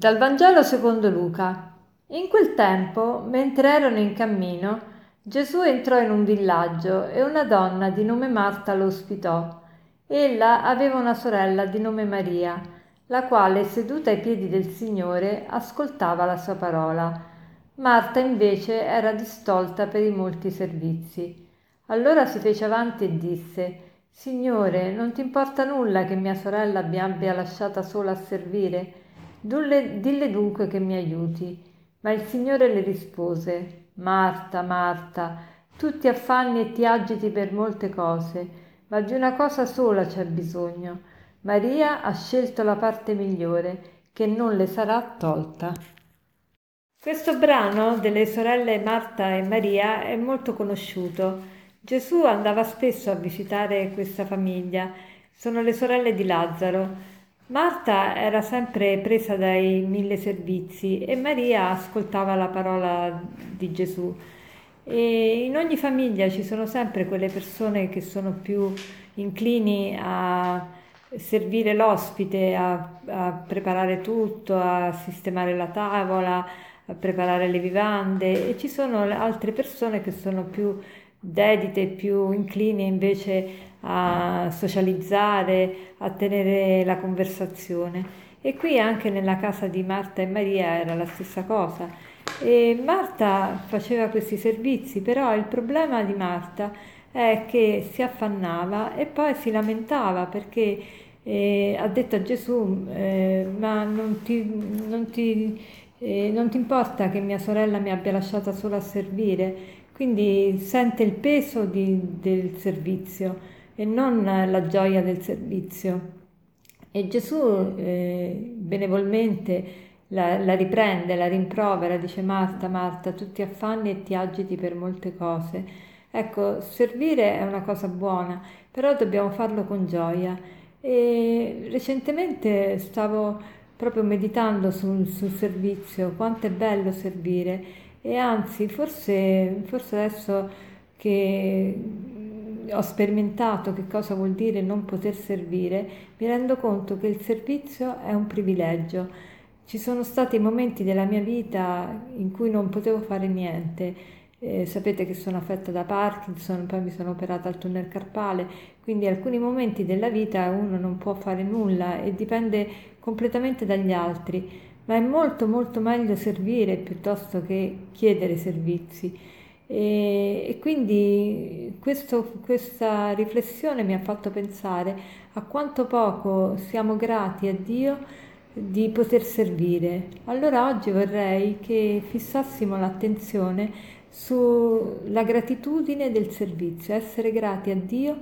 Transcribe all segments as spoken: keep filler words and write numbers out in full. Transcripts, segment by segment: Dal Vangelo secondo Luca. In quel tempo, mentre erano in cammino, Gesù entrò in un villaggio e una donna di nome Marta lo ospitò. Ella aveva una sorella di nome Maria, la quale, seduta ai piedi del Signore, ascoltava la sua parola. Marta invece era distolta per i molti servizi. Allora si fece avanti e disse: «Signore, non ti importa nulla che mia sorella mi abbia lasciata sola a servire? Dulle, dille dunque che mi aiuti». Ma il Signore le rispose: «Marta, Marta, tu ti affanni e ti agiti per molte cose, ma di una cosa sola c'è bisogno. Maria ha scelto la parte migliore, che non le sarà tolta». Questo brano delle sorelle Marta e Maria è molto conosciuto. Gesù andava spesso a visitare questa famiglia. Sono le sorelle di Lazzaro. Marta era sempre presa dai mille servizi e Maria ascoltava la parola di Gesù. E in ogni famiglia ci sono sempre quelle persone che sono più inclini a servire l'ospite, a, a preparare tutto, a sistemare la tavola, a preparare le vivande, e ci sono altre persone che sono più dedite, più incline invece a socializzare, a tenere la conversazione. E qui anche nella casa di Marta e Maria era la stessa cosa. E Marta faceva questi servizi, però il problema di Marta è che si affannava e poi si lamentava perché eh, ha detto a Gesù: eh, ma non ti, non ti, eh, non ti importa che mia sorella mi abbia lasciata sola a servire? Quindi sente il peso di, del servizio e non la gioia del servizio. E Gesù eh, benevolmente la, la riprende, la rimprovera, dice: «Marta, Marta, tu ti affanni e ti agiti per molte cose». Ecco, servire è una cosa buona, però dobbiamo farlo con gioia. E recentemente stavo proprio meditando sul, sul servizio, quanto è bello servire. E anzi, forse, forse adesso che ho sperimentato che cosa vuol dire non poter servire, mi rendo conto che il servizio è un privilegio. Ci sono stati momenti della mia vita in cui non potevo fare niente. Eh, sapete che sono affetta da Parkinson, poi mi sono operata al tunnel carpale, quindi alcuni momenti della vita uno non può fare nulla e dipende completamente dagli altri. Ma è molto molto meglio servire piuttosto che chiedere servizi. E, e quindi questo, questa riflessione mi ha fatto pensare a quanto poco siamo grati a Dio di poter servire. Allora oggi vorrei che fissassimo l'attenzione sulla gratitudine del servizio, essere grati a Dio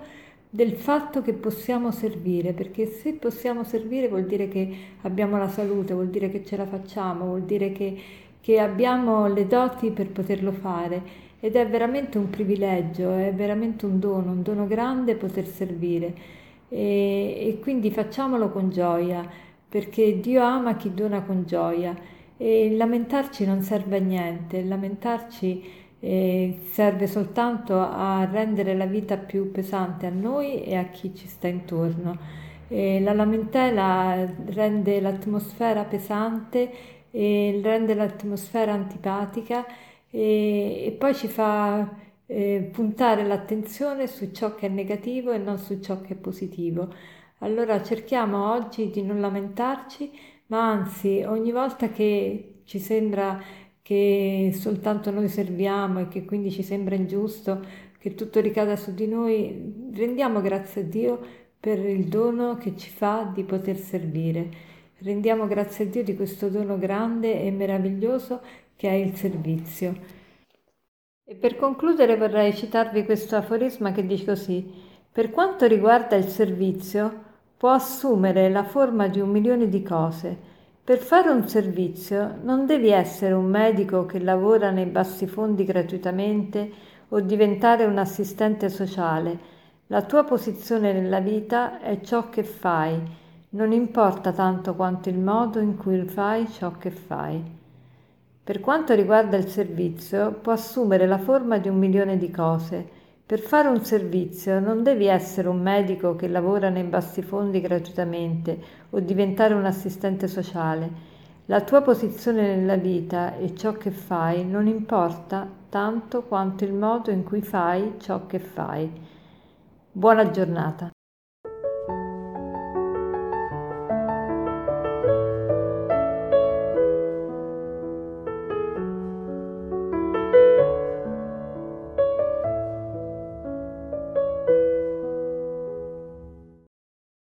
del fatto che possiamo servire, perché se possiamo servire vuol dire che abbiamo la salute, vuol dire che ce la facciamo, vuol dire che, che abbiamo le doti per poterlo fare, ed è veramente un privilegio, è veramente un dono, un dono grande poter servire, e, e quindi facciamolo con gioia, perché Dio ama chi dona con gioia, e lamentarci non serve a niente, lamentarci E serve soltanto a rendere la vita più pesante a noi e a chi ci sta intorno. E la lamentela rende l'atmosfera pesante e rende l'atmosfera antipatica e, e poi ci fa eh, puntare l'attenzione su ciò che è negativo e non su ciò che è positivo. Allora cerchiamo oggi di non lamentarci, ma anzi ogni volta che ci sembra che soltanto noi serviamo e che quindi ci sembra ingiusto che tutto ricada su di noi, rendiamo grazie a Dio per il dono che ci fa di poter servire. Rendiamo grazie a Dio di questo dono grande e meraviglioso che è il servizio. E per concludere vorrei citarvi questo aforisma che dice così: «Per quanto riguarda il servizio, può assumere la forma di un milione di cose. Per fare un servizio non devi essere un medico che lavora nei bassi fondi gratuitamente o diventare un assistente sociale. La tua posizione nella vita è ciò che fai, non importa tanto quanto il modo in cui fai ciò che fai. Per quanto riguarda il servizio, può assumere la forma di un milione di cose. Per fare un servizio non devi essere un medico che lavora nei bassi fondi gratuitamente o diventare un assistente sociale. La tua posizione nella vita e ciò che fai non importa tanto quanto il modo in cui fai ciò che fai. Buona giornata.